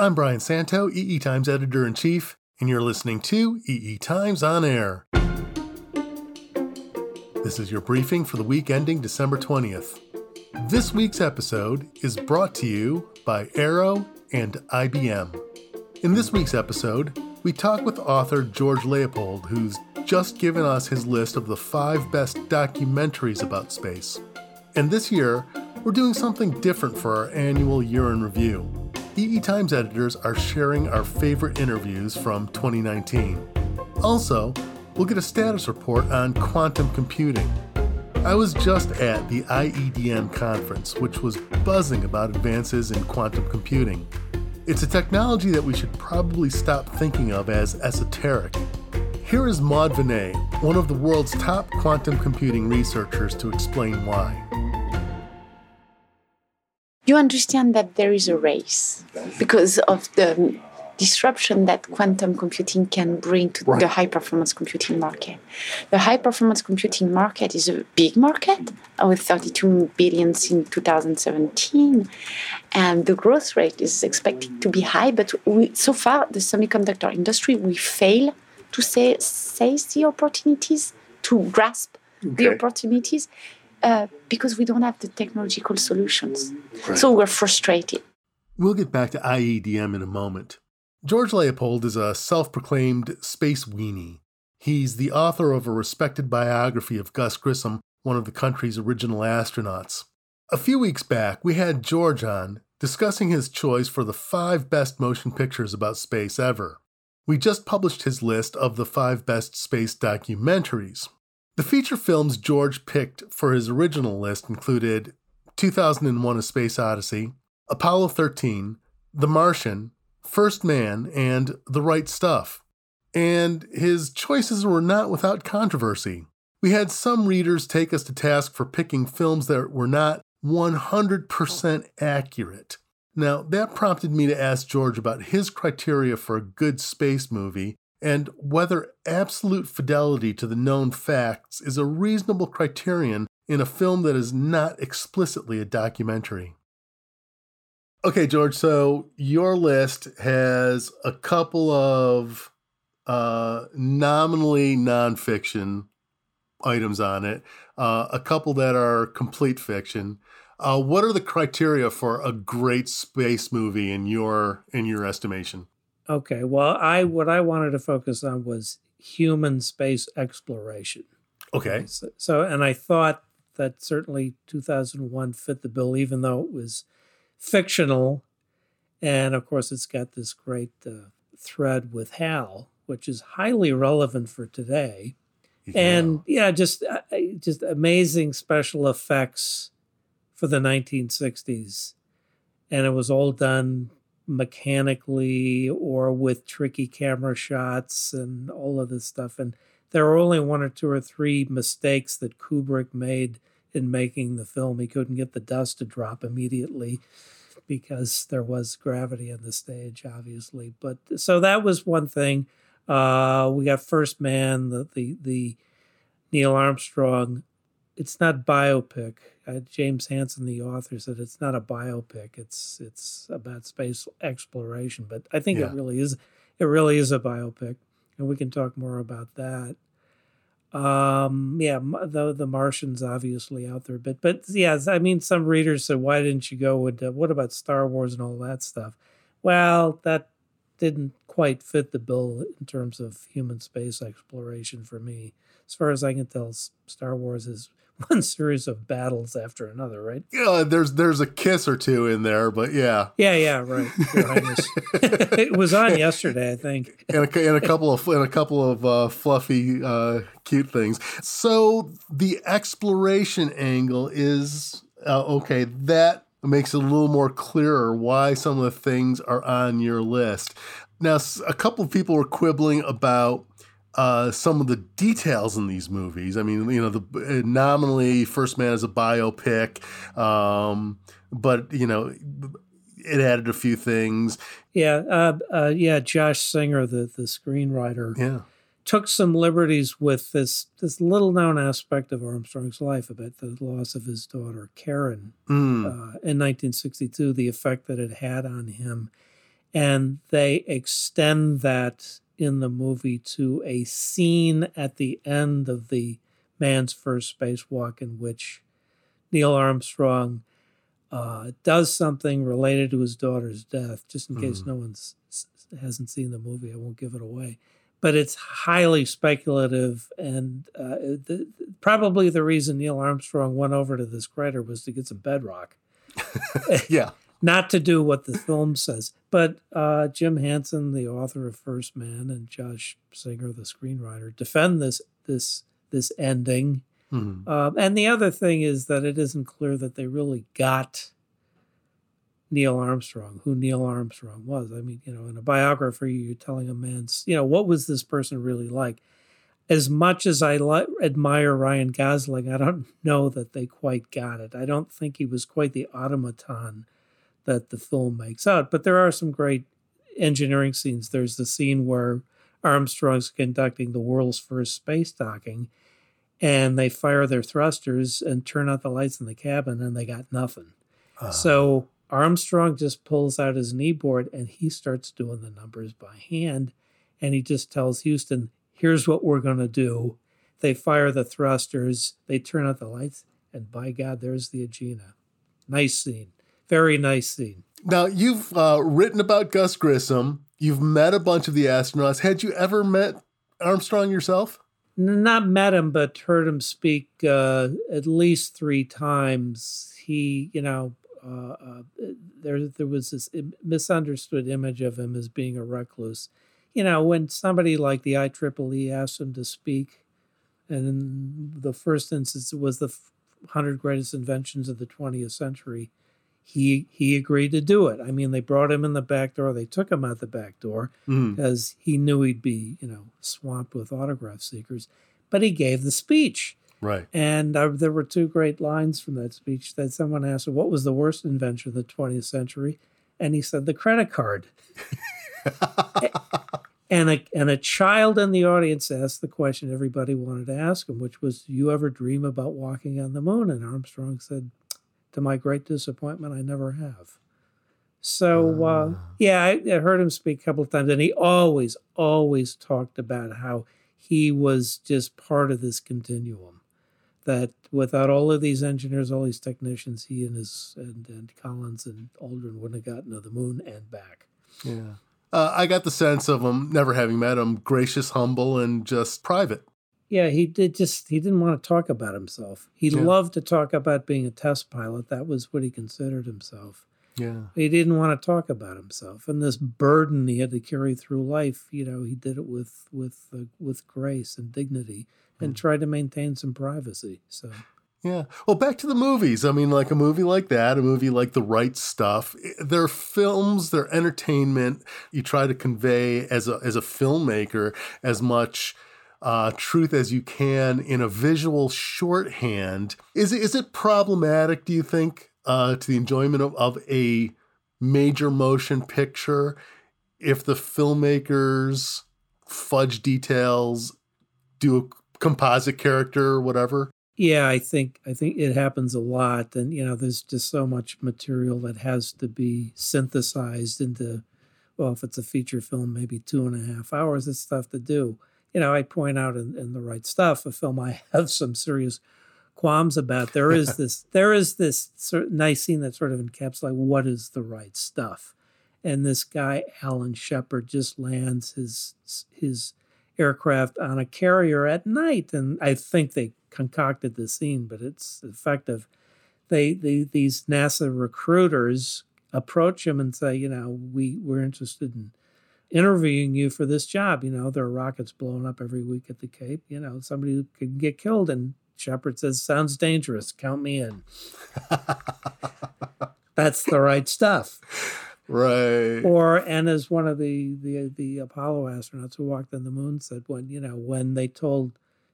I'm Brian Santo, EE Times Editor-in-Chief, and you're listening to EE Times On Air. This is your briefing for the week ending December 20th. This week's episode is brought to you by Arrow and IBM. In this week's episode, we talk with author George Leopold, who's just given us his list of the 5 best documentaries about space. And this year, we're doing something different for our annual Year in Review. EE Times editors are sharing our favorite interviews from 2019. Also, we'll get a status report on quantum computing. I was just at the IEDM conference, which was buzzing about advances in quantum computing. It's a technology that we should probably stop thinking of as esoteric. Here is Maud Vinet, one of the world's top quantum computing researchers, to explain why. You understand that there is a race because of the disruption that quantum computing can bring to the high-performance computing market. The high-performance computing market is a big market with $32 billion in 2017, and the growth rate is expected to be high, but so far, the semiconductor industry, we fail to seize the opportunities, to grasp the opportunities, because we don't have the technological solutions. So we're frustrated. We'll get back to IEDM in a moment. George Leopold is a self-proclaimed space weenie. He's the author of a respected biography of Gus Grissom, one of the country's original astronauts. A few weeks back, we had George on discussing his choice for the 5 best motion pictures about space ever. We just published his list of the 5 best space documentaries. The feature films George picked for his original list included 2001: A Space Odyssey, Apollo 13, The Martian, First Man, and The Right Stuff. And his choices were not without controversy. We had some readers take us to task for picking films that were not 100% accurate. Now, that prompted me to ask George about his criteria for a good space movie and whether absolute fidelity to the known facts is a reasonable criterion in a film that is not explicitly a documentary. Okay, George, so your list has a couple of nominally nonfiction items on it, a couple that are complete fiction. What are the criteria for a great space movie in your estimation? Okay, well, what I wanted to focus on was human space exploration. Okay. So, and I thought that certainly 2001 fit the bill, even though it was fictional. And, of course, it's got this great thread with HAL, which is highly relevant for today. Yeah. And, yeah, just amazing special effects for the 1960s. And it was all done mechanically or with tricky camera shots and all of this stuff. And there were only 1 or 2 or 3 mistakes that Kubrick made in making the film. He couldn't get the dust to drop immediately because there was gravity on the stage, obviously. But so that was one thing. We got First Man, the Neil Armstrong. It's not biopic. James Hansen, the author, said it's not a biopic. It's about space exploration, but I think it really is. It really is a biopic, and we can talk more about that. Though the Martian's obviously out there a bit, but yes, I mean, some readers said, "Why didn't you go with what about Star Wars and all that stuff?" Well, that didn't quite fit the bill in terms of human space exploration for me. As far as I can tell, Star Wars is one series of battles after another, right? Yeah, there's a kiss or two in there, but yeah. Yeah, right. It was on yesterday, I think. and a couple of fluffy, cute things. So the exploration angle is, okay, that makes it a little more clearer why some of the things are on your list. Now, a couple of people were quibbling about some of the details in these movies. I mean, you know, nominally First Man is a biopic, but, you know, it added a few things. Josh Singer, the screenwriter, took some liberties with this little-known aspect of Armstrong's life about the loss of his daughter, Karen, in 1962, the effect that it had on him. And they extend that in the movie to a scene at the end of the man's first spacewalk in which Neil Armstrong does something related to his daughter's death, just in case no one hasn't seen the movie. I won't give it away. But it's highly speculative, and probably the reason Neil Armstrong went over to this crater was to get some bedrock. Yeah. Not to do what the film says. But Jim Hansen, the author of First Man, and Josh Singer, the screenwriter, defend this ending. Mm-hmm. And the other thing is that it isn't clear that they really got Neil Armstrong, who Neil Armstrong was. I mean, you know, in a biography, you're telling a man's, you know, what was this person really like? As much as I admire Ryan Gosling, I don't know that they quite got it. I don't think he was quite the automaton that the film makes out. But there are some great engineering scenes. There's the scene where Armstrong's conducting the world's first space docking, and they fire their thrusters and turn out the lights in the cabin, and they got nothing. So Armstrong just pulls out his kneeboard, and he starts doing the numbers by hand, and he just tells Houston, here's what we're going to do. They fire the thrusters, they turn out the lights, and by God, there's the Agena. Nice scene. Very nice scene. Now, you've written about Gus Grissom. You've met a bunch of the astronauts. Had you ever met Armstrong yourself? Not met him, but heard him speak at least 3 times. He, you know, there was this misunderstood image of him as being a recluse. You know, when somebody like the IEEE asked him to speak, and in the first instance it was the 100 Greatest Inventions of the 20th Century, he agreed to do it. I mean, they brought him in the back door. They took him out the back door because he knew he'd be, you know, swamped with autograph seekers. But he gave the speech. Right. And there were 2 great lines from that speech that someone asked him, what was the worst invention of the 20th century? And he said, the credit card. And a child in the audience asked the question everybody wanted to ask him, which was, do you ever dream about walking on the moon? And Armstrong said, to my great disappointment, I never have. So, yeah, I heard him speak a couple of times, and he always talked about how he was just part of this continuum, that without all of these engineers, all these technicians, he and his and Collins and Aldrin wouldn't have gotten to the moon and back. Yeah. I got the sense of him, never having met him, gracious, humble, and just private. Yeah, he didn't want to talk about himself. He loved to talk about being a test pilot. That was what he considered himself. Yeah. He didn't want to talk about himself. And this burden he had to carry through life, you know, he did it with grace and dignity and tried to maintain some privacy. So, yeah. Well, back to the movies. I mean, like a movie like that, a movie like The Right Stuff, they're films, they're entertainment. You try to convey as a filmmaker as much truth as you can in a visual shorthand. Is it problematic, do you think, to the enjoyment of a major motion picture if the filmmakers fudge details, do a composite character or whatever? Yeah, I think it happens a lot. And, you know, there's just so much material that has to be synthesized into, well, if it's a feature film, maybe 2.5 hours of stuff to do. You know, I point out in The Right Stuff, a film I have some serious qualms about. There is this sort of nice scene that sort of encapsulates what is the right stuff. And this guy, Alan Shepard, just lands his aircraft on a carrier at night. And I think they concocted the scene, but it's effective. These NASA recruiters approach him and say, you know, we're interested in interviewing you for this job. You know, there are rockets blowing up every week at the Cape. You know, somebody could get killed. And Shepard says, sounds dangerous. Count me in. That's the right stuff. Right. Or, and as one of the Apollo astronauts who walked on the moon said, when they told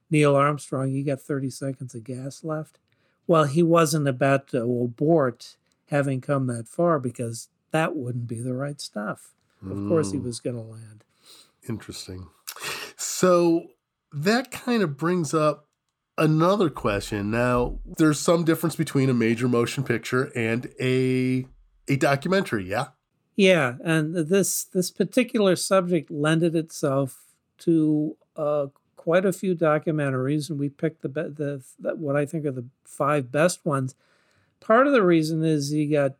Neil Armstrong he got 30 seconds of gas left, well, he wasn't about to abort having come that far because that wouldn't be the right stuff. Of course he was going to land. Interesting. So that kind of brings up another question. Now, there's some difference between a major motion picture and a documentary, yeah? Yeah, and this particular subject lended itself to quite a few documentaries, and we picked the what I think are the five best ones. Part of the reason is you got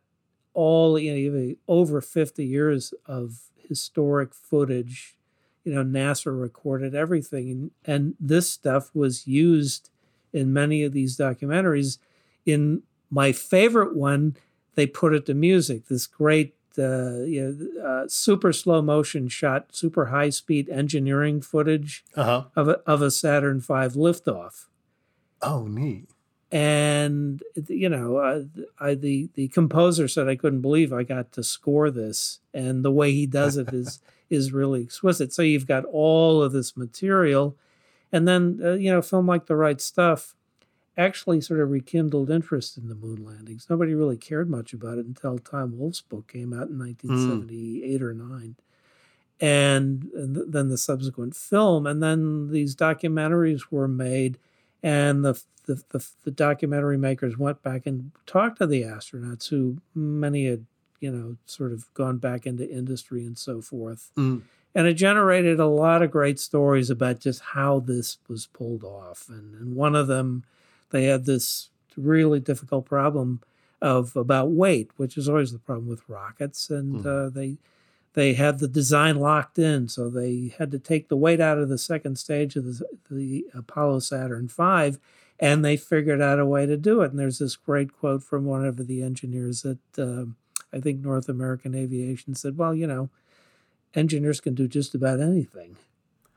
even over 50 years of historic footage. You know, NASA recorded everything, and this stuff was used in many of these documentaries. In my favorite one, they put it to music. This great, super slow motion shot, super high speed engineering footage of a Saturn V liftoff. Oh, neat! And the composer said, I couldn't believe I got to score this, and the way he does it is really exquisite. So you've got all of this material, and then a film like The Right Stuff actually sort of rekindled interest in the moon landings. Nobody really cared much about it until Tom Wolfe's book came out in 1978 or 9. And then the subsequent film. And then these documentaries were made, and the documentary makers went back and talked to the astronauts, who many had, sort of gone back into industry and so forth. Mm. And it generated a lot of great stories about just how this was pulled off. And one of them, they had this really difficult problem about weight, which is always the problem with rockets. And they had the design locked in, so they had to take the weight out of the second stage of the Apollo Saturn V, and they figured out a way to do it. And there's this great quote from one of the engineers at, I think, North American Aviation, said, well, engineers can do just about anything.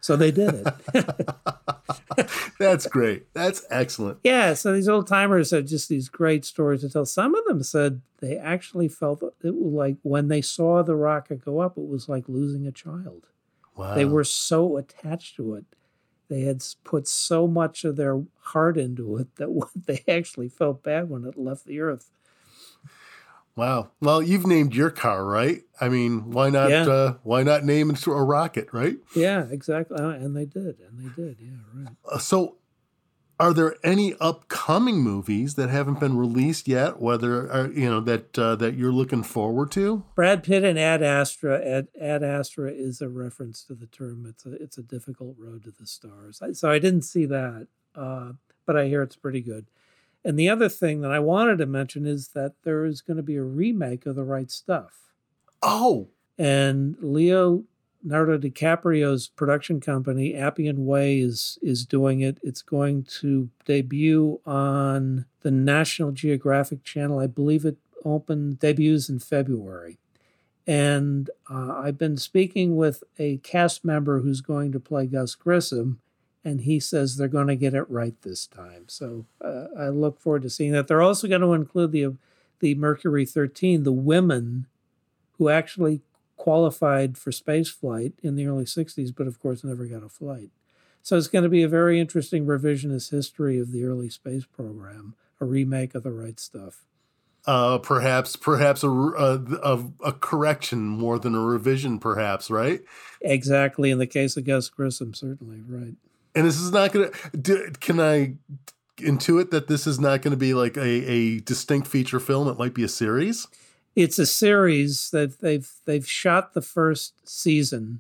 So they did it. That's great. That's excellent. Yeah. So these old timers have just these great stories to tell. Some of them said they actually felt it was like when they saw the rocket go up, it was like losing a child. Wow. They were so attached to it. They had put so much of their heart into it that they actually felt bad when it left the Earth. Wow. Well, you've named your car, right? I mean, why not? Yeah. Why not name it a rocket, right? Yeah, exactly. And they did. Yeah, right. So, are there any upcoming movies that haven't been released yet? That you're looking forward to? Brad Pitt and Ad Astra. Ad Astra is a reference to the term. It's a difficult road to the stars. So I didn't see that, but I hear it's pretty good. And the other thing that I wanted to mention is that there is going to be a remake of The Right Stuff. Oh! And Leonardo DiCaprio's production company, Appian Way, is doing it. It's going to debut on the National Geographic Channel. I believe it debuts in February. And I've been speaking with a cast member who's going to play Gus Grissom, and he says they're going to get it right this time. So I look forward to seeing that. They're also going to include the Mercury 13, the women who actually qualified for space flight in the early 60s, but of course never got a flight. So it's going to be a very interesting revisionist history of the early space program, a remake of The Right Stuff. Perhaps a correction more than a revision, perhaps, right? Exactly. In the case of Gus Grissom, certainly, right. And this is not going to, can I intuit that this is not going to be like a distinct feature film? It might be a series. It's a series that they've shot the first season,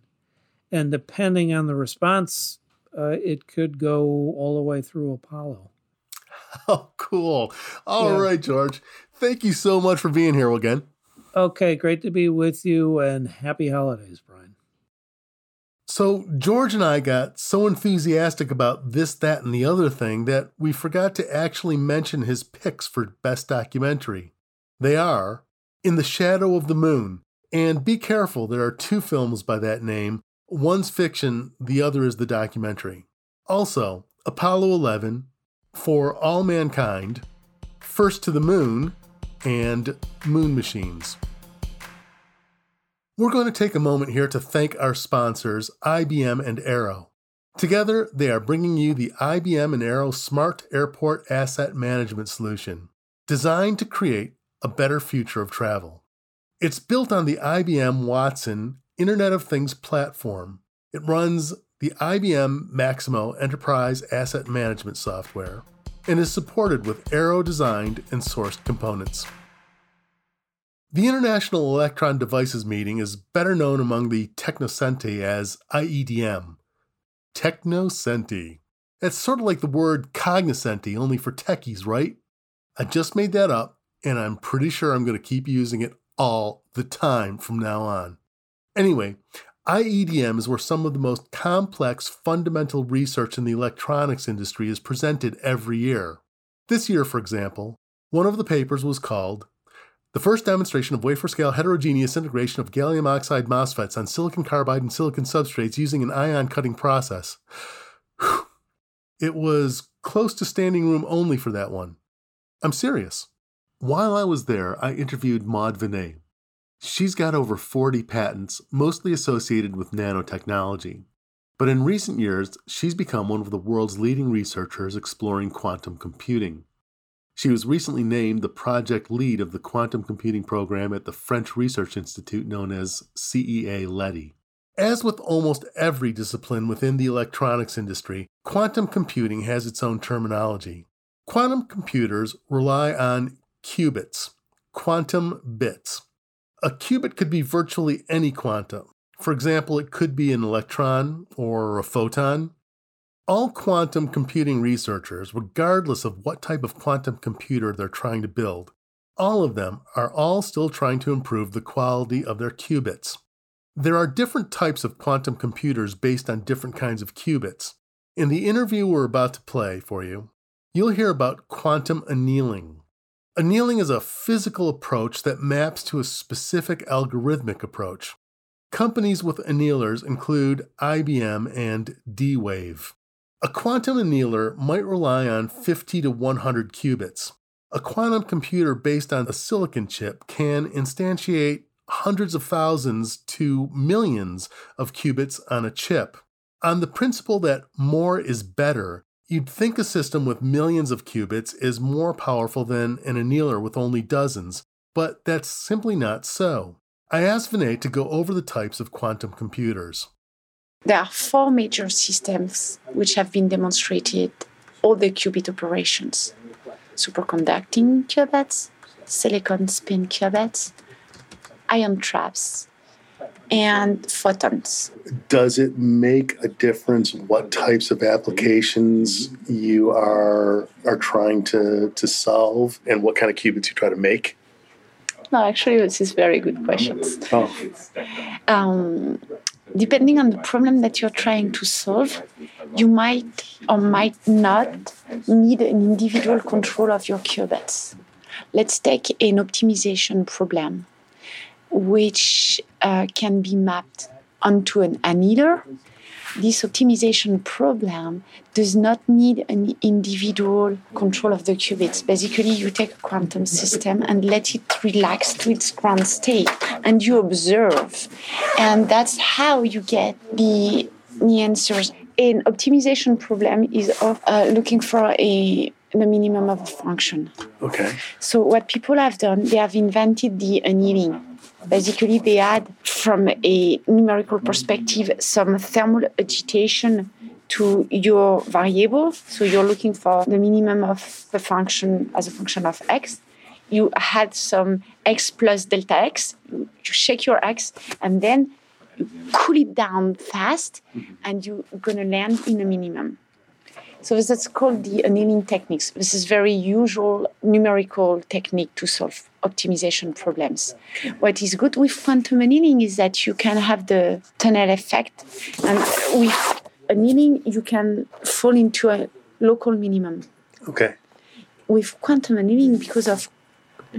and depending on the response, it could go all the way through Apollo. Oh, cool. All right, George. Thank you so much for being here again. Okay. Great to be with you, and happy holidays, Brian. So George and I got so enthusiastic about this, that, and the other thing that we forgot to actually mention his picks for Best Documentary. They are In the Shadow of the Moon, and be careful, there are two films by that name. One's fiction, the other is the documentary. Also, Apollo 11, For All Mankind, First to the Moon, and Moon Machines. We're going to take a moment here to thank our sponsors, IBM and Arrow. Together, they are bringing you the IBM and Arrow Smart Airport Asset Management Solution, designed to create a better future of travel. It's built on the IBM Watson Internet of Things platform. It runs the IBM Maximo Enterprise Asset Management software and is supported with Arrow-designed and sourced components. The International Electron Devices Meeting is better known among the Technocenti as IEDM. Technocenti. It's sort of like the word cognoscenti, only for techies, right? I just made that up, and I'm pretty sure I'm going to keep using it all the time from now on. Anyway, IEDM is where some of the most complex fundamental research in the electronics industry is presented every year. This year, for example, one of the papers was called The First Demonstration of Wafer-Scale Heterogeneous Integration of Gallium Oxide MOSFETs on Silicon Carbide and Silicon Substrates Using an Ion Cutting Process. Whew. It was close to standing room only for that one. I'm serious. While I was there, I interviewed Maud Vinet. She's got over 40 patents, mostly associated with nanotechnology. But in recent years, she's become one of the world's leading researchers exploring quantum computing. She was recently named the project lead of the quantum computing program at the French research institute known as CEA-Leti. As with almost every discipline within the electronics industry, quantum computing has its own terminology. Quantum computers rely on qubits, quantum bits. A qubit could be virtually any quantum. For example, it could be an electron or a photon. All quantum computing researchers, regardless of what type of quantum computer they're trying to build, all of them are still trying to improve the quality of their qubits. There are different types of quantum computers based on different kinds of qubits. In the interview we're about to play for you, you'll hear about quantum annealing. Annealing is a physical approach that maps to a specific algorithmic approach. Companies with annealers include IBM and D-Wave. A quantum annealer might rely on 50 to 100 qubits. A quantum computer based on a silicon chip can instantiate hundreds of thousands to millions of qubits on a chip. On the principle that more is better, you'd think a system with millions of qubits is more powerful than an annealer with only dozens, but that's simply not so. I asked Vinet to go over the types of quantum computers. There are four major systems which have been demonstrated all the qubit operations. Superconducting qubits, silicon spin qubits, ion traps, and photons. Does it make a difference what types of applications you are trying to solve and what kind of qubits you try to make? No, actually, this is very good questions. Oh. Depending on the problem that you're trying to solve, you might or might not need an individual control of your qubits. Let's take an optimization problem, which can be mapped onto an annealer. This optimization problem does not need an individual control of the qubits. Basically, you take a quantum system and let it relax to its ground state, and you observe. And that's how you get the answers. An optimization problem is looking for the minimum of a function. Okay. So what people have done, they have invented the annealing. Basically, they add, from a numerical perspective, some thermal agitation to your variable. So you're looking for the minimum of the function as a function of x. You add some x plus delta x. You shake your x, and then you cool it down fast, and you're going to land in a minimum. So that's called the annealing techniques. This is very usual numerical technique to solve optimization problems. What is good with quantum annealing is that you can have the tunnel effect. And with annealing, you can fall into a local minimum. Okay. With quantum annealing, because of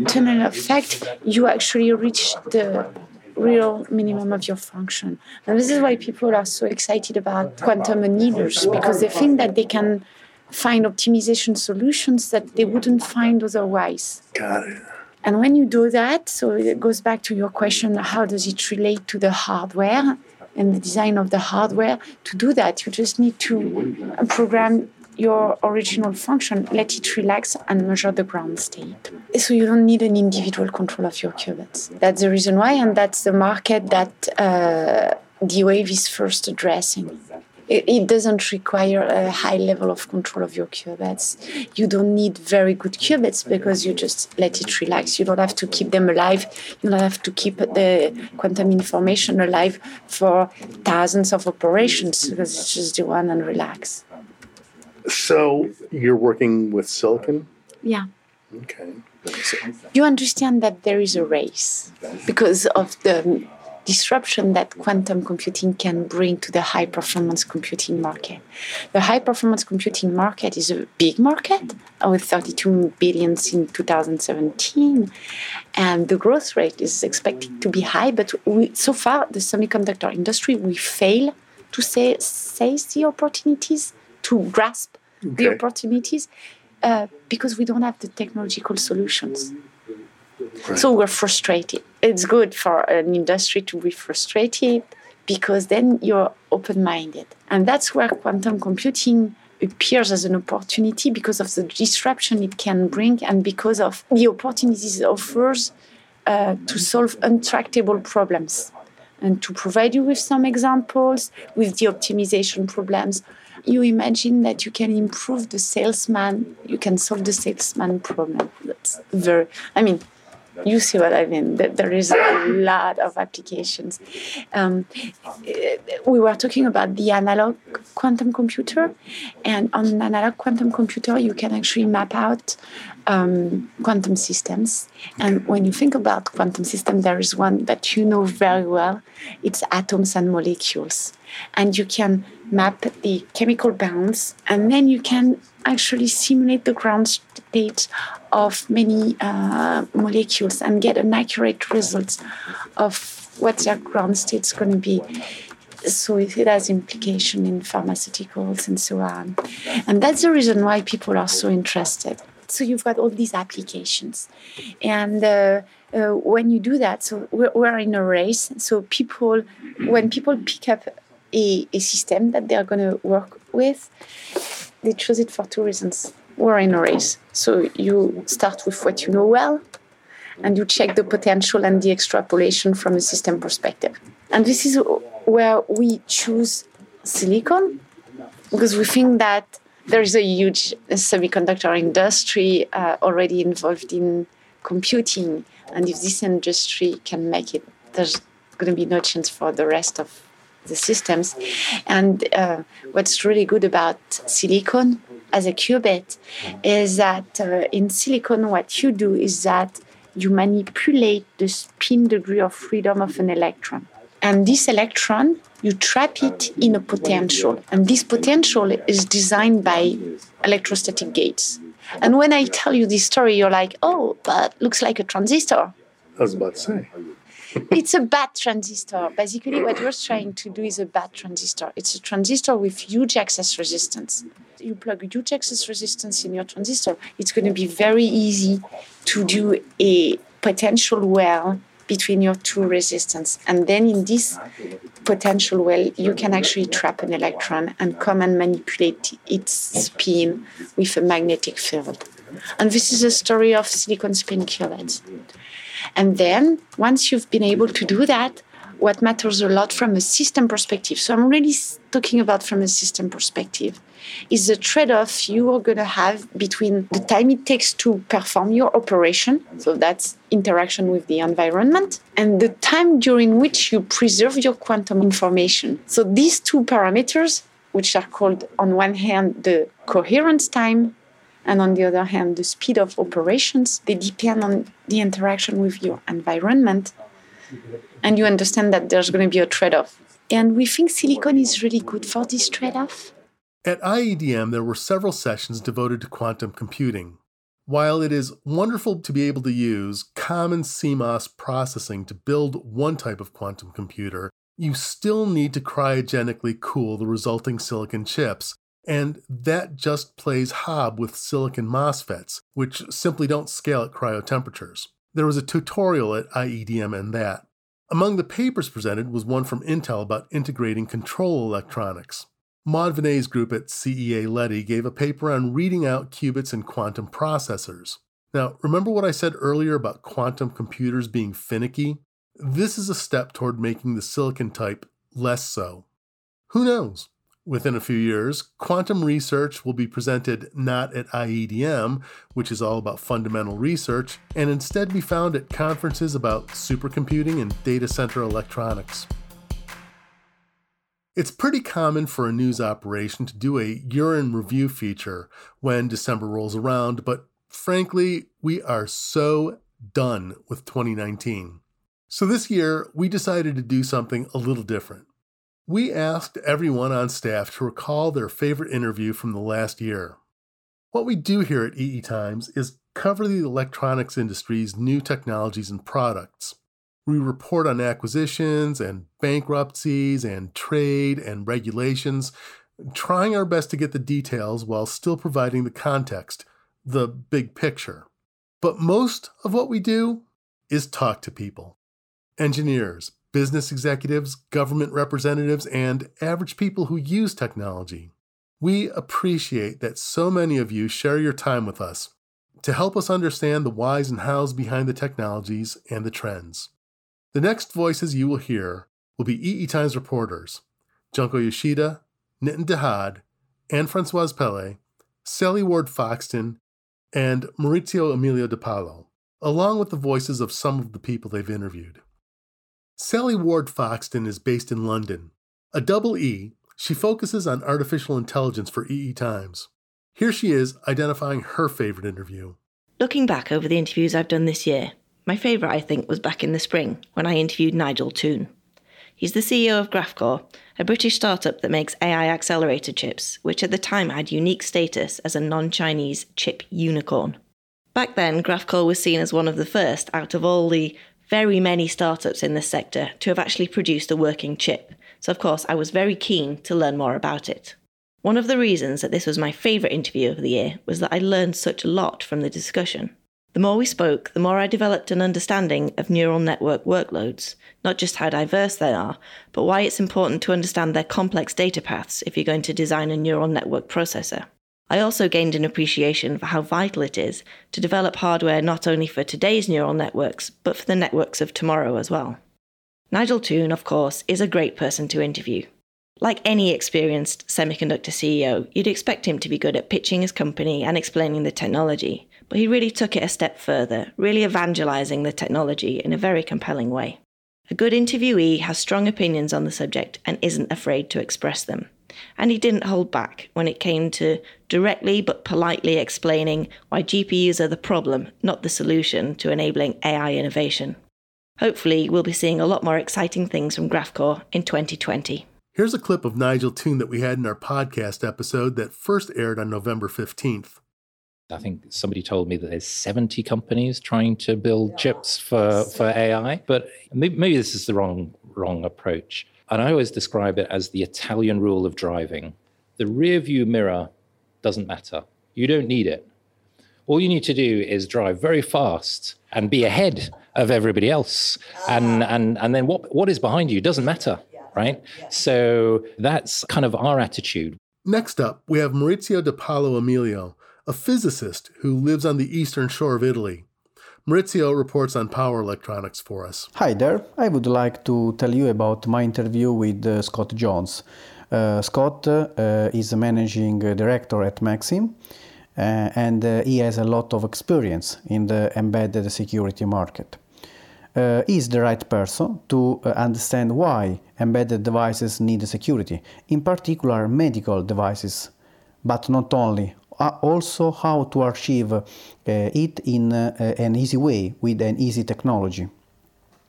tunnel effect, you actually reach the real minimum of your function. And this is why people are so excited about quantum annealers, because they think that they can find optimization solutions that they wouldn't find otherwise. Got it. And when you do that, so it goes back to your question, how does it relate to the hardware and the design of the hardware? To do that, you just need to program your original function, let it relax and measure the ground state. So you don't need an individual control of your qubits. That's the reason why, and that's the market that D-Wave is first addressing. It doesn't require a high level of control of your qubits. You don't need very good qubits because you just let it relax. You don't have to keep them alive. You don't have to keep the quantum information alive for thousands of operations because it's just do one and relax. So you're working with silicon? Yeah. Okay. You understand that there is a race because of the disruption that quantum computing can bring to the high-performance computing market. The high-performance computing market is a big market with $32 billion in 2017, and the growth rate is expected to be high, but so far, the semiconductor industry, we fail to seize the opportunities, to grasp the opportunities, because we don't have the technological solutions. Right. So we're frustrated. It's good for an industry to be frustrated because then you're open-minded. And that's where quantum computing appears as an opportunity because of the disruption it can bring and because of the opportunities it offers to solve untractable problems. And to provide you with some examples, with the optimization problems, you imagine that you can improve the salesman, you can solve the salesman problem. That's very, I mean, you see what I mean, that there is a lot of applications. We were talking about the analog quantum computer, and on an analog quantum computer, you can actually map out quantum systems. And when you think about quantum system, there is one that you know very well. It's atoms and molecules. And you can map the chemical bonds, and then you can actually simulate the ground state of many molecules and get an accurate result of what their ground state's going to be. So it has implication in pharmaceuticals and so on. And that's the reason why people are so interested. So you've got all these applications. And when you do that, so we're in a race. So people, when people pick up a system that they're going to work with, they chose it for two reasons. We're in a race. So you start with what you know well, and you check the potential and the extrapolation from a system perspective. And this is where we choose silicon, because we think that there is a huge semiconductor industry already involved in computing. And if this industry can make it, there's going to be no chance for the rest of the systems. And what's really good about silicon as a qubit is that in silicon, what you do is that you manipulate the spin degree of freedom of an electron. And this electron, you trap it in a potential. And this potential is designed by electrostatic gates. And when I tell you this story, you're like, oh, but looks like a transistor. I was about to say. It's a bad transistor. Basically, what we're trying to do is a bad transistor. It's a transistor with huge access resistance. You plug huge access resistance in your transistor, it's going to be very easy to do a potential well between your two resistance. And then in this potential well, you can actually trap an electron and come and manipulate its spin with a magnetic field. And this is a story of silicon spin qubits. And then, once you've been able to do that, what matters a lot from a system perspective, so I'm really talking about from a system perspective, is the trade-off you are going to have between the time it takes to perform your operation, so that's interaction with the environment, and the time during which you preserve your quantum information. So these two parameters, which are called, on one hand, the coherence time, and on the other hand, the speed of operations, they depend on the interaction with your environment. And you understand that there's going to be a trade-off. And we think silicon is really good for this trade-off. At IEDM, there were several sessions devoted to quantum computing. While it is wonderful to be able to use common CMOS processing to build one type of quantum computer, you still need to cryogenically cool the resulting silicon chips. And that just plays hob with silicon MOSFETs, which simply don't scale at cryo temperatures. There was a tutorial at IEDM on that. Among the papers presented was one from Intel about integrating control electronics. Maud Vinet's group at CEA-Leti gave a paper on reading out qubits in quantum processors. Now, remember what I said earlier about quantum computers being finicky? This is a step toward making the silicon type less so. Who knows? Within a few years, quantum research will be presented not at IEDM, which is all about fundamental research, and instead be found at conferences about supercomputing and data center electronics. It's pretty common for a news operation to do a year-in review feature when December rolls around, but frankly, we are so done with 2019. So this year, we decided to do something a little different. We asked everyone on staff to recall their favorite interview from the last year. What we do here at EE Times is cover the electronics industry's new technologies and products. We report on acquisitions and bankruptcies and trade and regulations, trying our best to get the details while still providing the context, the big picture. But most of what we do is talk to people. Engineers, business executives, government representatives, and average people who use technology. We appreciate that so many of you share your time with us to help us understand the whys and hows behind the technologies and the trends. The next voices you will hear will be EE Times reporters, Junko Yoshida, Nitin Dahad, Anne-Francoise Pele, Sally Ward-Foxton, and Maurizio Emilio DiPaolo, along with the voices of some of the people they've interviewed. Sally Ward-Foxton is based in London. A double E, she focuses on artificial intelligence for EE Times. Here she is identifying her favorite interview. Looking back over the interviews I've done this year, my favourite, I think, was back in the spring when I interviewed Nigel Toon. He's the CEO of Graphcore, a British startup that makes AI accelerator chips, which at the time had unique status as a non-Chinese chip unicorn. Back then, Graphcore was seen as one of the first out of all the very many startups in this sector to have actually produced a working chip, so of course I was very keen to learn more about it. One of the reasons that this was my favourite interview of the year was that I learned such a lot from the discussion. The more we spoke, the more I developed an understanding of neural network workloads, not just how diverse they are, but why it's important to understand their complex data paths if you're going to design a neural network processor. I also gained an appreciation for how vital it is to develop hardware not only for today's neural networks, but for the networks of tomorrow as well. Nigel Toon, of course, is a great person to interview. Like any experienced semiconductor CEO, you'd expect him to be good at pitching his company and explaining the technology, but he really took it a step further, really evangelizing the technology in a very compelling way. A good interviewee has strong opinions on the subject and isn't afraid to express them. And he didn't hold back when it came to directly but politely explaining why GPUs are the problem, not the solution to enabling AI innovation. Hopefully, we'll be seeing a lot more exciting things from Graphcore in 2020. Here's a clip of Nigel Toon that we had in our podcast episode that first aired on November 15th. I think somebody told me that there's 70 companies trying to build chips for AI, but maybe this is the wrong approach. And I always describe it as the Italian rule of driving. The rear view mirror doesn't matter. You don't need it. All you need to do is drive very fast and be ahead of everybody else. And then what is behind you doesn't matter, right? So that's kind of our attitude. Next up, we have Maurizio DiPaolo Emilio, a physicist who lives on the eastern shore of Italy. Maurizio reports on power electronics for us. Hi there. I would like to tell you about my interview with Scott Jones. Scott is a managing director at Maxim, and he has a lot of experience in the embedded security market. He's the right person to understand why embedded devices need security, in particular medical devices, but not only. Also how to archive it in an easy way with an easy technology.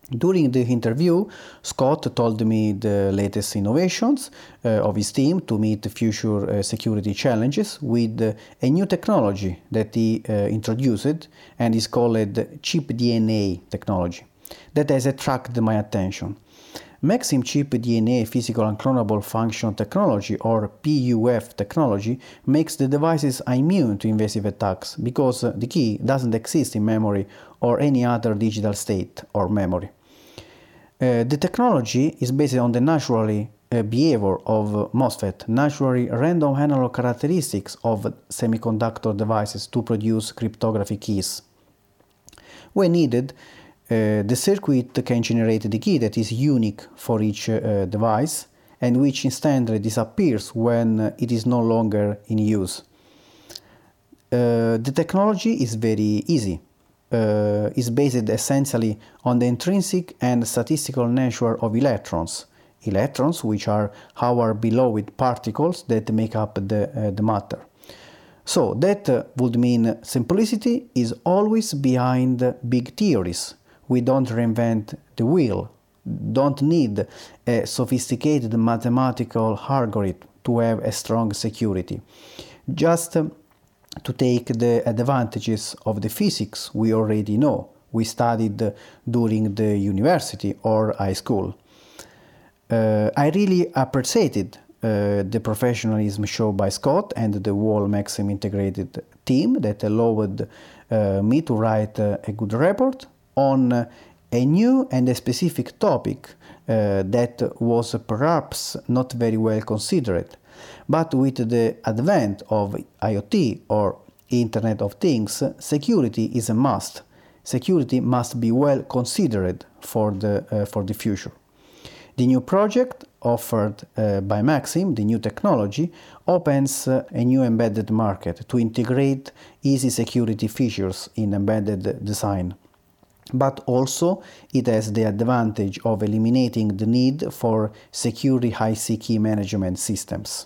During the interview, Scott told me the latest innovations of his team to meet future security challenges with a new technology that he introduced and is called chip DNA technology. That has attracted my attention. Maxim chip DNA physical unclonable function technology, or PUF technology, makes the devices immune to invasive attacks because the key doesn't exist in memory or any other digital state or memory. The technology is based on the naturally behavior of MOSFET, naturally random analog characteristics of semiconductor devices to produce cryptography keys. When needed, the circuit can generate the key that is unique for each device and which instantly disappears when it is no longer in use. The technology is very easy. Is based essentially on the intrinsic and statistical nature of electrons. Electrons, which are our beloved particles that make up the matter. So that would mean simplicity is always behind big theories. We don't reinvent the wheel, don't need a sophisticated mathematical algorithm to have a strong security. Just to take the advantages of the physics we already know, we studied during the university or high school. I really appreciated the professionalism shown by Scott and the whole Maxim integrated team that allowed me to write a good report on a new and a specific topic that was perhaps not very well considered. But with the advent of IoT or Internet of Things, security is a must. Security must be well considered for the future. The new project offered by Maxim, the new technology, opens a new embedded market to integrate easy security features in embedded design. But also it has the advantage of eliminating the need for secure high-C key management systems.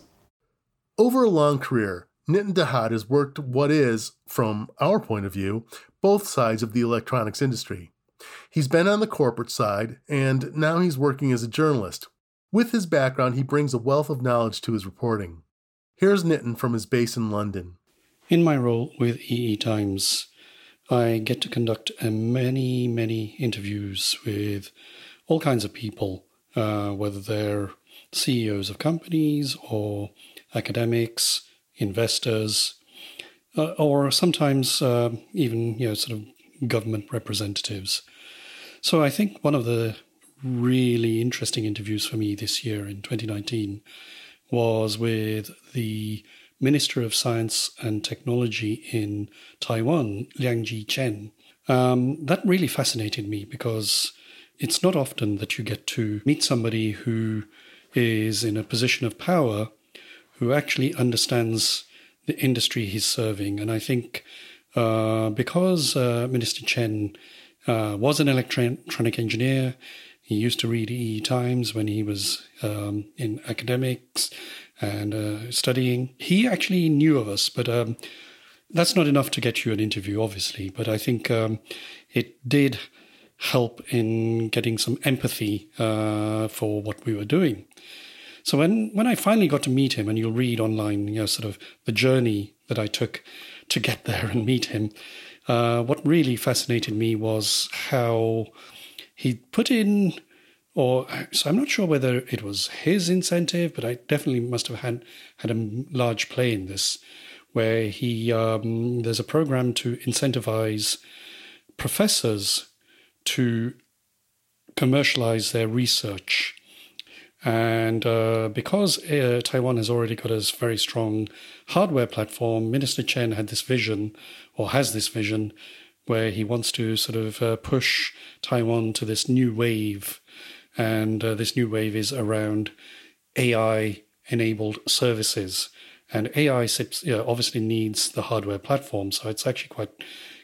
Over a long career, Nitin Dahad has worked what is, from our point of view, both sides of the electronics industry. He's been on the corporate side, and now he's working as a journalist. With his background, he brings a wealth of knowledge to his reporting. Here's Nitin from his base in London. In my role with EE Times, I get to conduct many interviews with all kinds of people, whether they're CEOs of companies or academics, investors, or sometimes even sort of government representatives. So I think one of the really interesting interviews for me this year in 2019 was with the Minister of Science and Technology in Taiwan, Liang Ji-chen. That really fascinated me because it's not often that you get to meet somebody who is in a position of power who actually understands the industry he's serving. And I think because Minister Chen was an electronic engineer, he used to read EE Times when he was in academics and studying. He actually knew of us, but that's not enough to get you an interview, obviously. But I think it did help in getting some empathy for what we were doing. So when I finally got to meet him, and you'll read online, sort of the journey that I took to get there and meet him, what really fascinated me was how he put in... So I'm not sure whether it was his incentive, but I definitely must have had a large play in this, where he there's a program to incentivize professors to commercialize their research. And because Taiwan has already got a very strong hardware platform, Minister Chen had this vision, or has this vision, where he wants to sort of push Taiwan to this new wave. And this new wave is around AI-enabled services. And AI obviously needs the hardware platform, so it's actually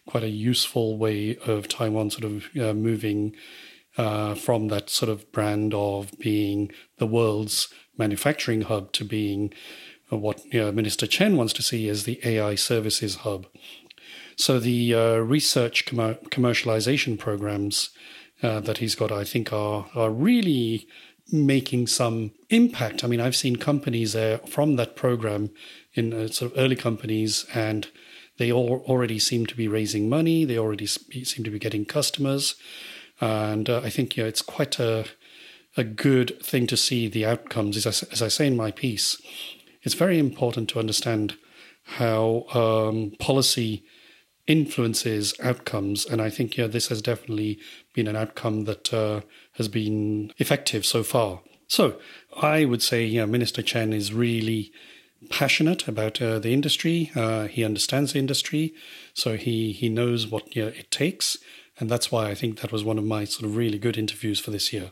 quite a useful way of Taiwan sort of moving from that sort of brand of being the world's manufacturing hub to being what Minister Chen wants to see as the AI services hub. So the research commercialization programs that he's got, I think, are really making some impact. I mean, I've seen companies there from that program in sort of early companies, and they all already seem to be raising money. They already seem to be getting customers. And I think it's quite a good thing to see the outcomes. As I say in my piece, it's very important to understand how policy influences outcomes, and I think this has definitely been an outcome that has been effective so far. So I would say Minister Chen is really passionate about the industry. He understands the industry, so he knows what it takes, and that's why I think that was one of my sort of really good interviews for this year.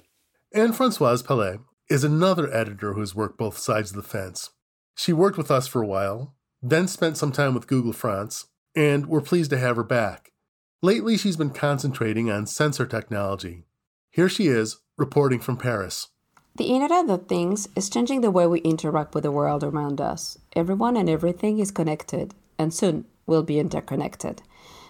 Anne-Francoise Pele is another editor who's worked both sides of the fence. She worked with us for a while, then spent some time with Google France, and we're pleased to have her back. Lately, she's been concentrating on sensor technology. Here she is, reporting from Paris. The Internet of Things is changing the way we interact with the world around us. Everyone and everything is connected, and soon will be interconnected.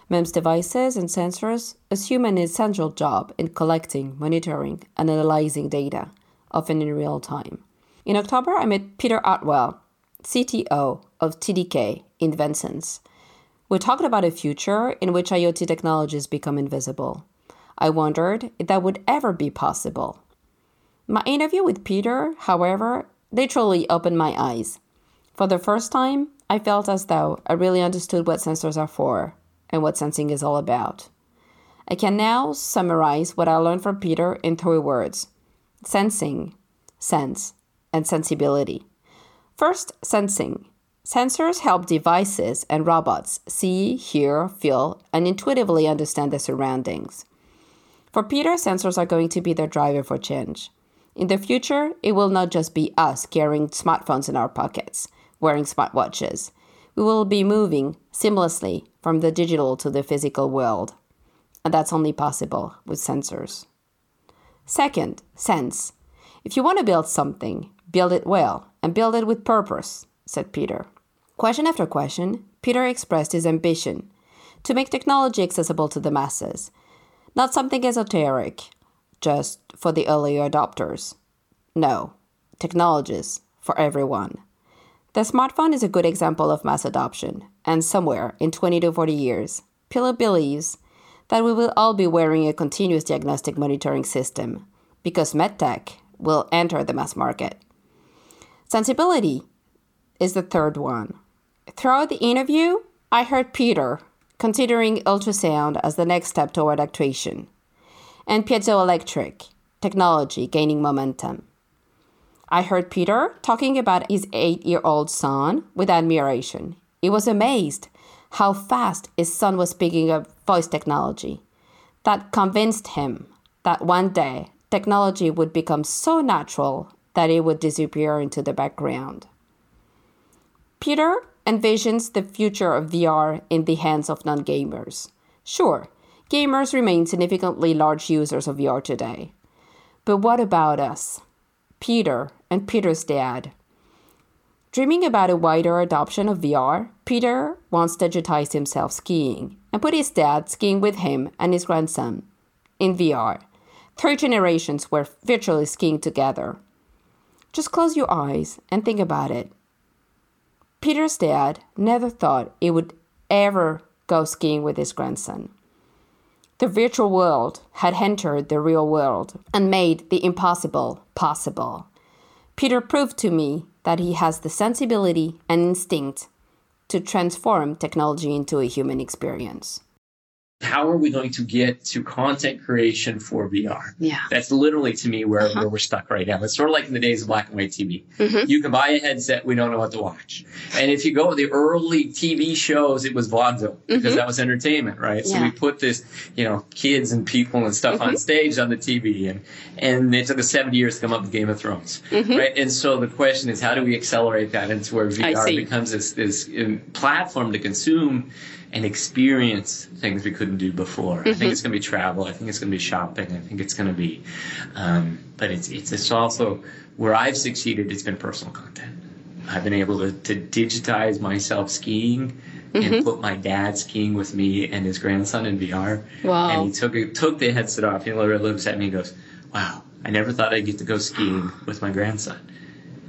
MEMS devices and sensors assume an essential job in collecting, monitoring, and analyzing data, often in real time. In October, I met Peter Otwell, CTO of TDK in Vincennes. We talked about a future in which IoT technologies become invisible. I wondered if that would ever be possible. My interview with Peter, however, literally opened my eyes. For the first time, I felt as though I really understood what sensors are for and what sensing is all about. I can now summarize what I learned from Peter in three words: sensing, sense, and sensibility. First, sensing. Sensors help devices and robots see, hear, feel, and intuitively understand their surroundings. For Peter, sensors are going to be the driver for change. In the future, it will not just be us carrying smartphones in our pockets, wearing smartwatches. We will be moving seamlessly from the digital to the physical world. And that's only possible with sensors. Second, sense. If you want to build something, build it well and build it with purpose, said Peter. Question after question, Peter expressed his ambition to make technology accessible to the masses. Not something esoteric, just for the early adopters. No, technologies for everyone. The smartphone is a good example of mass adoption, and somewhere in 20 to 40 years, Pele believes that we will all be wearing a continuous diagnostic monitoring system because medtech will enter the mass market. Sensibility is the third one. Throughout the interview, I heard Peter considering ultrasound as the next step toward actuation, and piezoelectric technology gaining momentum. I heard Peter talking about his 8-year-old son with admiration. He was amazed how fast his son was picking up voice technology. That convinced him that one day technology would become so natural that it would disappear into the background. Peter envisions the future of VR in the hands of non-gamers. Sure, gamers remain significantly large users of VR today. But what about us? Peter and Peter's dad. Dreaming about a wider adoption of VR, Peter once digitized himself skiing and put his dad skiing with him and his grandson in VR. 3 generations were virtually skiing together. Just close your eyes and think about it. Peter's dad never thought he would ever go skiing with his grandson. The virtual world had entered the real world and made the impossible possible. Peter proved to me that he has the sensibility and instinct to transform technology into a human experience. How are we going to get to content creation for VR? Yeah. That's literally, to me, where we're stuck right now. It's sort of like in the days of black and white TV. Mm-hmm. You can buy a headset, we don't know what to watch. And if you go to the early TV shows, it was vaudeville, because that was entertainment, right? Yeah. So we put this, kids and people and stuff on stage on the TV. And it took us 70 years to come up with Game of Thrones, right? And so the question is, how do we accelerate that into where VR becomes this platform to consume and experience things we couldn't do before. I think it's going to be travel. I think it's going to be shopping. I think it's going to be, but it's also where I've succeeded. It's been personal content. I've been able to digitize myself skiing and put my dad skiing with me and his grandson in VR. Wow! And he took the headset off. He looks at me and goes, "Wow! I never thought I'd get to go skiing with my grandson."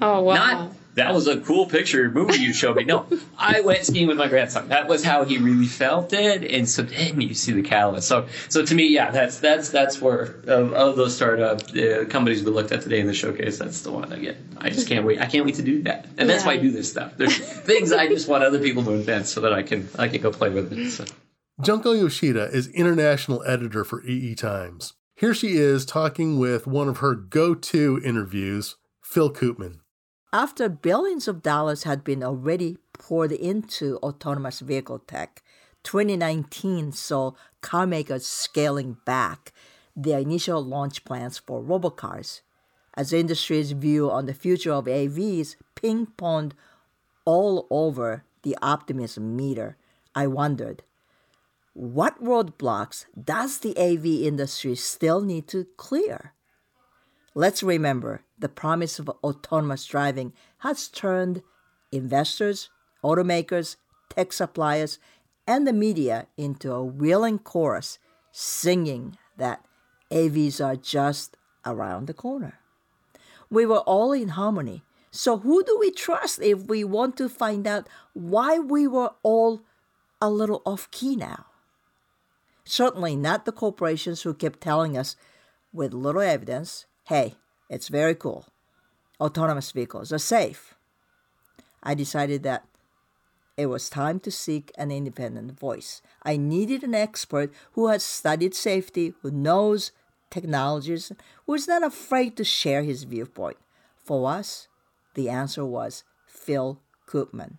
Oh wow! That was a cool picture movie you showed me. No, I went skiing with my grandson. That was how he really felt it. And so then you see the catalyst. So to me, yeah, that's where of those startup companies we looked at today in the showcase, that's the one I just can't wait. I can't wait to do that. And that's why I do this stuff. There's things I just want other people to invent so that I can go play with it. So. Junko Yoshida is international editor for EE Times. Here she is talking with one of her go-to interviews, Phil Koopman. After billions of dollars had been already poured into autonomous vehicle tech, 2019 saw carmakers scaling back their initial launch plans for robocars. as the industry's view on the future of AVs ping-ponged all over the optimism meter, I wondered, what roadblocks does the AV industry still need to clear? Let's remember, the promise of autonomous driving has turned investors, automakers, tech suppliers, and the media into a willing chorus singing that AVs are just around the corner. We were all in harmony. So who do we trust if we want to find out why we were all a little off-key now? Certainly not the corporations who kept telling us, with little evidence, hey, it's very cool. Autonomous vehicles are safe. I decided that it was time to seek an independent voice. I needed an expert who has studied safety, who knows technologies, who is not afraid to share his viewpoint. For us, the answer was Phil Koopman,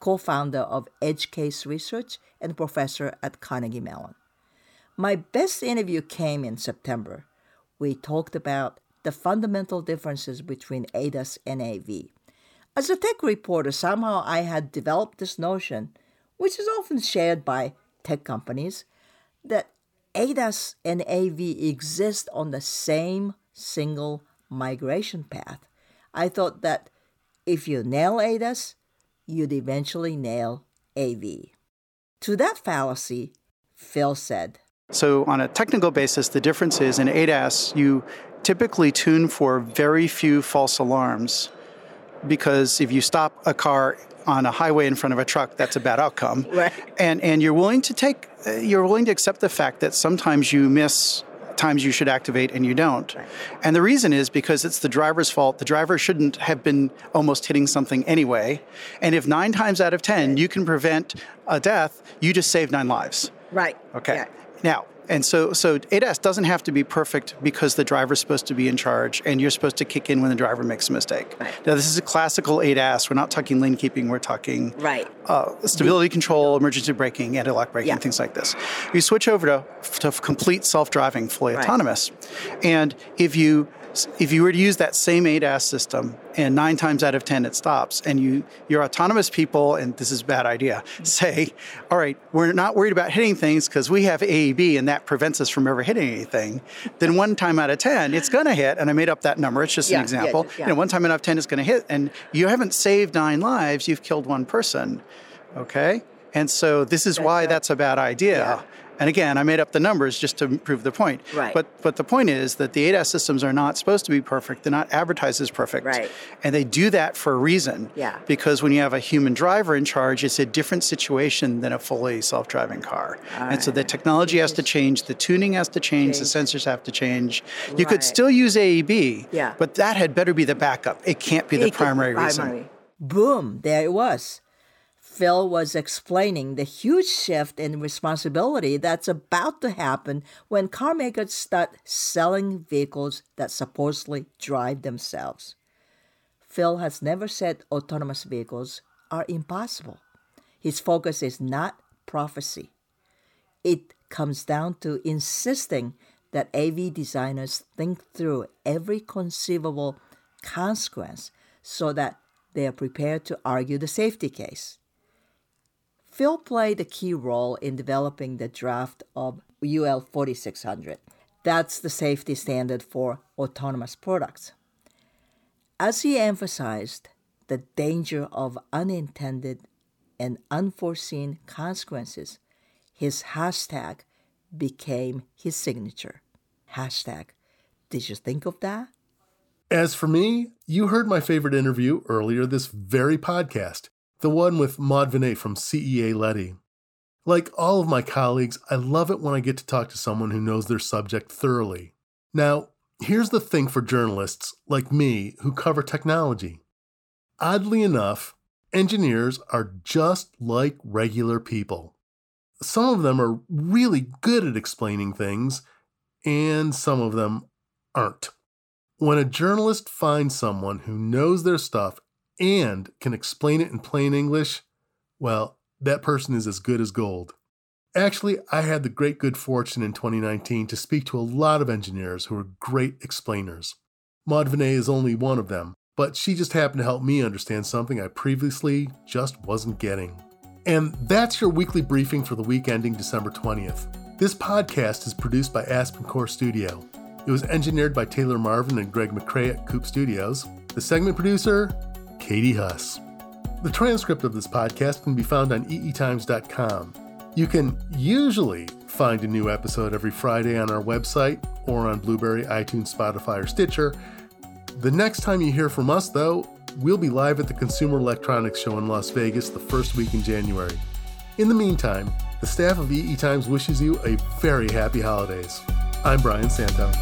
co-founder of EdgeCase Research and professor at Carnegie Mellon. My best interview came in September. We talked about the fundamental differences between ADAS and AV. As a tech reporter, somehow I had developed this notion, which is often shared by tech companies, that ADAS and AV exist on the same single migration path. I thought that if you nail ADAS, you'd eventually nail AV. To that fallacy, Phil said, so on a technical basis, the difference is in ADAS, you typically tune for very few false alarms. Because if you stop a car on a highway in front of a truck, that's a bad outcome. Right. And you're willing to accept the fact that sometimes you miss times you should activate and you don't. Right. And the reason is because it's the driver's fault. The driver shouldn't have been almost hitting something anyway. And if 9 times out of 10 you can prevent a death, you just save 9 lives. Right. Okay. Yeah. Now. And so ADAS doesn't have to be perfect because the driver's supposed to be in charge and you're supposed to kick in when the driver makes a mistake. Right. Now, this is a classical ADAS. We're not talking lane keeping. We're talking stability control, emergency braking, anti-lock braking, things like this. You switch over to complete self-driving, fully autonomous. And if you were to use that same ADAS system and 9 times out of 10 it stops, and your autonomous people, and this is a bad idea, say, all right, we're not worried about hitting things because we have AEB and that prevents us from ever hitting anything, then 1 time out of 10 it's going to hit, and I made up that number, it's just an example, You know, 1 time out of 10 it's going to hit, and you haven't saved 9 lives, you've killed 1 person, okay? And so this is why that's a bad idea. Yeah. And again, I made up the numbers just to prove the point. Right. But the point is that the ADAS systems are not supposed to be perfect. They're not advertised as perfect. Right. And they do that for a reason. Yeah. Because when you have a human driver in charge, it's a different situation than a fully self-driving car. And so the technology has to change. The tuning has to change. The sensors have to change. You could still use AEB, but that had better be the backup. It can't be the primary reason. Boom, there it was. Phil was explaining the huge shift in responsibility that's about to happen when car makers start selling vehicles that supposedly drive themselves. Phil has never said autonomous vehicles are impossible. His focus is not prophecy. It comes down to insisting that AV designers think through every conceivable consequence so that they are prepared to argue the safety case. Phil played a key role in developing the draft of UL 4600. That's the safety standard for autonomous products. As he emphasized the danger of unintended and unforeseen consequences, his hashtag became his signature. Hashtag, did you think of that? As for me, you heard my favorite interview earlier this very podcast. The one with Maud Vinet from CEA-Leti. Like all of my colleagues, I love it when I get to talk to someone who knows their subject thoroughly. Now, here's the thing for journalists like me who cover technology. Oddly enough, engineers are just like regular people. Some of them are really good at explaining things, and some of them aren't. When a journalist finds someone who knows their stuff and can explain it in plain English, well, that person is as good as gold. Actually, I had the great good fortune in 2019 to speak to a lot of engineers who are great explainers. Maud Vinet is only one of them, but she just happened to help me understand something I previously just wasn't getting. And that's your weekly briefing for the week ending December 20th. This podcast is produced by Aspen Core Studio. It was engineered by Taylor Marvin and Greg McCrae at Coop Studios. The segment producer, Katie Huss. The transcript of this podcast can be found on eetimes.com. You can usually find a new episode every Friday on our website or on Blueberry, iTunes, Spotify, or Stitcher. The next time you hear from us, though, we'll be live at the Consumer Electronics Show in Las Vegas the first week in January. In the meantime, the staff of EE Times wishes you a very happy holidays. I'm Brian Santo.